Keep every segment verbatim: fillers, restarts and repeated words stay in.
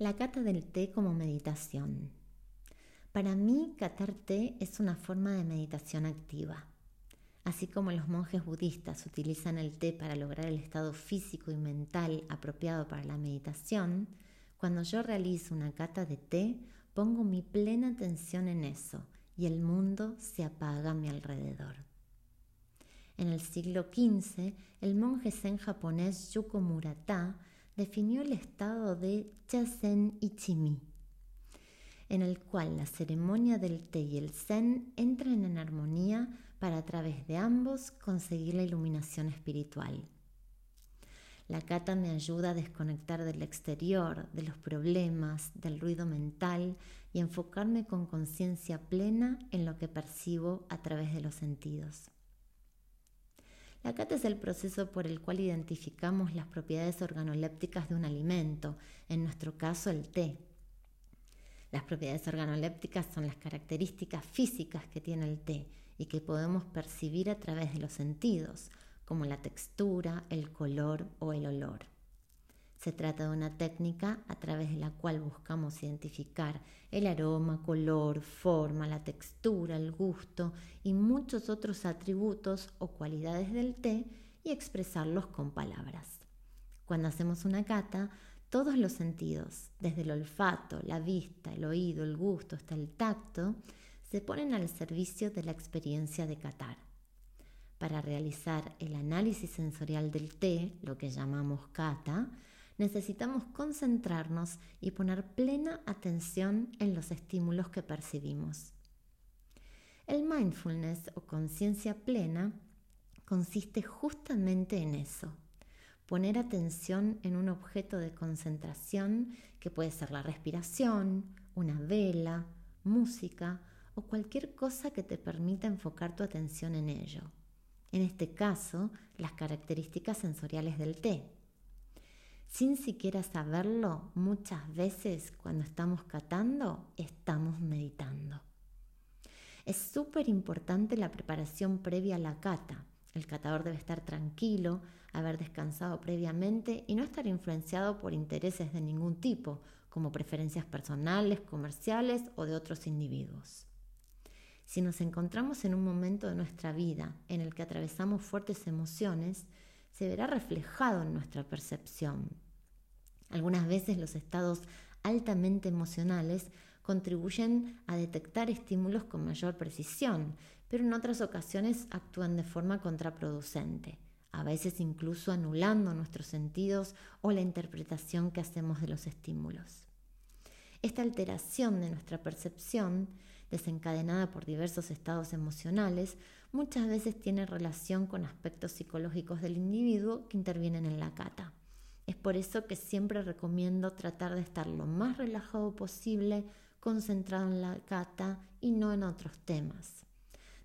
la cata del té como meditación. Para mí, catar té es una forma de meditación activa. Así como los monjes budistas utilizan el té para lograr el estado físico y mental apropiado para la meditación, cuando yo realizo una cata de té, pongo mi plena atención en eso y el mundo se apaga a mi alrededor. En el siglo quince, el monje zen japonés Yuko Murata definió el estado de Chazen Ichimi, en el cual la ceremonia del té y el zen entran en armonía para a través de ambos conseguir la iluminación espiritual. La cata me ayuda a desconectar del exterior, de los problemas, del ruido mental y enfocarme con conciencia plena en lo que percibo a través de los sentidos. La cata es el proceso por el cual identificamos las propiedades organolépticas de un alimento, en nuestro caso el té. Las propiedades organolépticas son las características físicas que tiene el té y que podemos percibir a través de los sentidos, como la textura, el color o el olor. Se trata de una técnica a través de la cual buscamos identificar el aroma, color, forma, la textura, el gusto y muchos otros atributos o cualidades del té y expresarlos con palabras. Cuando hacemos una cata, todos los sentidos, desde el olfato, la vista, el oído, el gusto hasta el tacto, se ponen al servicio de la experiencia de catar. Para realizar el análisis sensorial del té, lo que llamamos cata, necesitamos concentrarnos y poner plena atención en los estímulos que percibimos. El mindfulness o conciencia plena consiste justamente en eso, poner atención en un objeto de concentración que puede ser la respiración, una vela, música o cualquier cosa que te permita enfocar tu atención en ello. En este caso, las características sensoriales del té. Sin siquiera saberlo, muchas veces cuando estamos catando, estamos meditando. Es súper importante la preparación previa a la cata. El catador debe estar tranquilo, haber descansado previamente y no estar influenciado por intereses de ningún tipo, como preferencias personales, comerciales o de otros individuos. Si nos encontramos en un momento de nuestra vida en el que atravesamos fuertes emociones, se verá reflejado en nuestra percepción. Algunas veces los estados altamente emocionales contribuyen a detectar estímulos con mayor precisión, pero en otras ocasiones actúan de forma contraproducente, a veces incluso anulando nuestros sentidos o la interpretación que hacemos de los estímulos. Esta alteración de nuestra percepción, desencadenada por diversos estados emocionales, muchas veces tiene relación con aspectos psicológicos del individuo que intervienen en la cata. Es por eso que siempre recomiendo tratar de estar lo más relajado posible, concentrado en la cata y no en otros temas.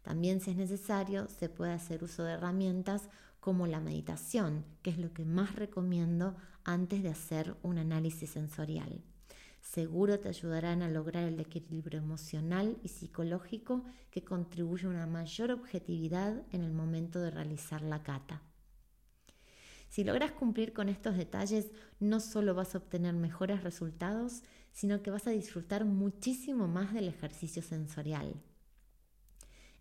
También, si es necesario, se puede hacer uso de herramientas como la meditación, que es lo que más recomiendo antes de hacer un análisis sensorial. Seguro te ayudarán a lograr el equilibrio emocional y psicológico que contribuye a una mayor objetividad en el momento de realizar la cata. Si logras cumplir con estos detalles, no solo vas a obtener mejores resultados, sino que vas a disfrutar muchísimo más del ejercicio sensorial.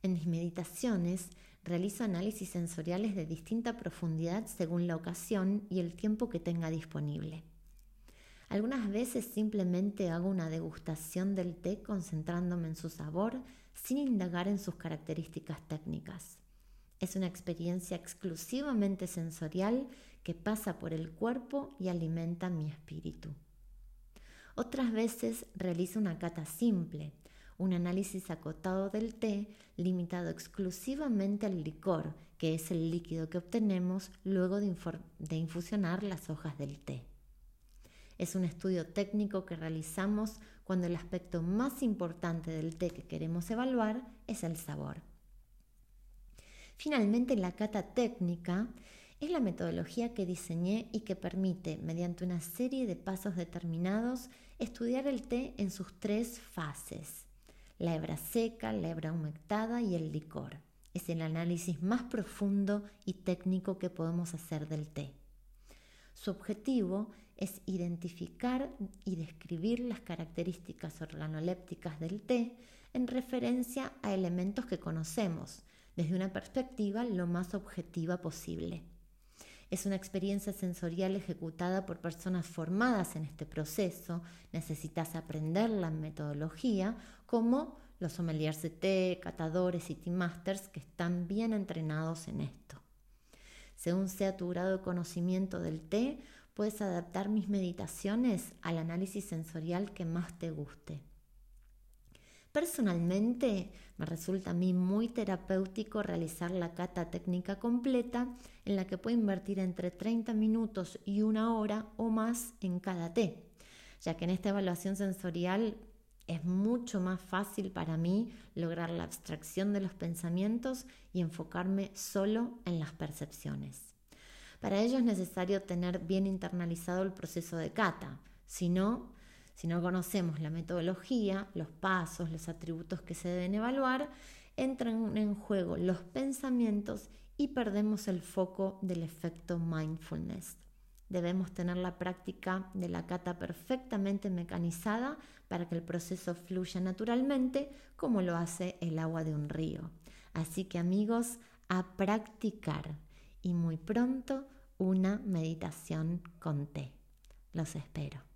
En mis meditaciones, realizo análisis sensoriales de distinta profundidad según la ocasión y el tiempo que tenga disponible. Algunas veces simplemente hago una degustación del té concentrándome en su sabor sin indagar en sus características técnicas. Es una experiencia exclusivamente sensorial que pasa por el cuerpo y alimenta mi espíritu. Otras veces realizo una cata simple, un análisis acotado del té limitado exclusivamente al licor, que es el líquido que obtenemos luego de, infor- de infusionar las hojas del té. Es un estudio técnico que realizamos cuando el aspecto más importante del té que queremos evaluar es el sabor. Finalmente, la cata técnica es la metodología que diseñé y que permite, mediante una serie de pasos determinados, estudiar el té en sus tres fases: la hebra seca, la hebra humectada y el licor. Es el análisis más profundo y técnico que podemos hacer del té. Su objetivo es identificar y describir las características organolépticas del té en referencia a elementos que conocemos, desde una perspectiva lo más objetiva posible. Es una experiencia sensorial ejecutada por personas formadas en este proceso. Necesitas aprender la metodología, como los sommeliers de té, catadores y tea masters que están bien entrenados en esto. Según sea tu grado de conocimiento del té, puedes adaptar mis meditaciones al análisis sensorial que más te guste. Personalmente, me resulta a mí muy terapéutico realizar la cata técnica completa, en la que puedo invertir entre treinta minutos y una hora o más en cada té, ya que en esta evaluación sensorial es mucho más fácil para mí lograr la abstracción de los pensamientos y enfocarme solo en las percepciones. Para ello es necesario tener bien internalizado el proceso de cata, si no, Si no conocemos la metodología, los pasos, los atributos que se deben evaluar, entran en juego los pensamientos y perdemos el foco del efecto mindfulness. Debemos tener la práctica de la cata perfectamente mecanizada para que el proceso fluya naturalmente, como lo hace el agua de un río. Así que, amigos, a practicar, y muy pronto una meditación con té. Los espero.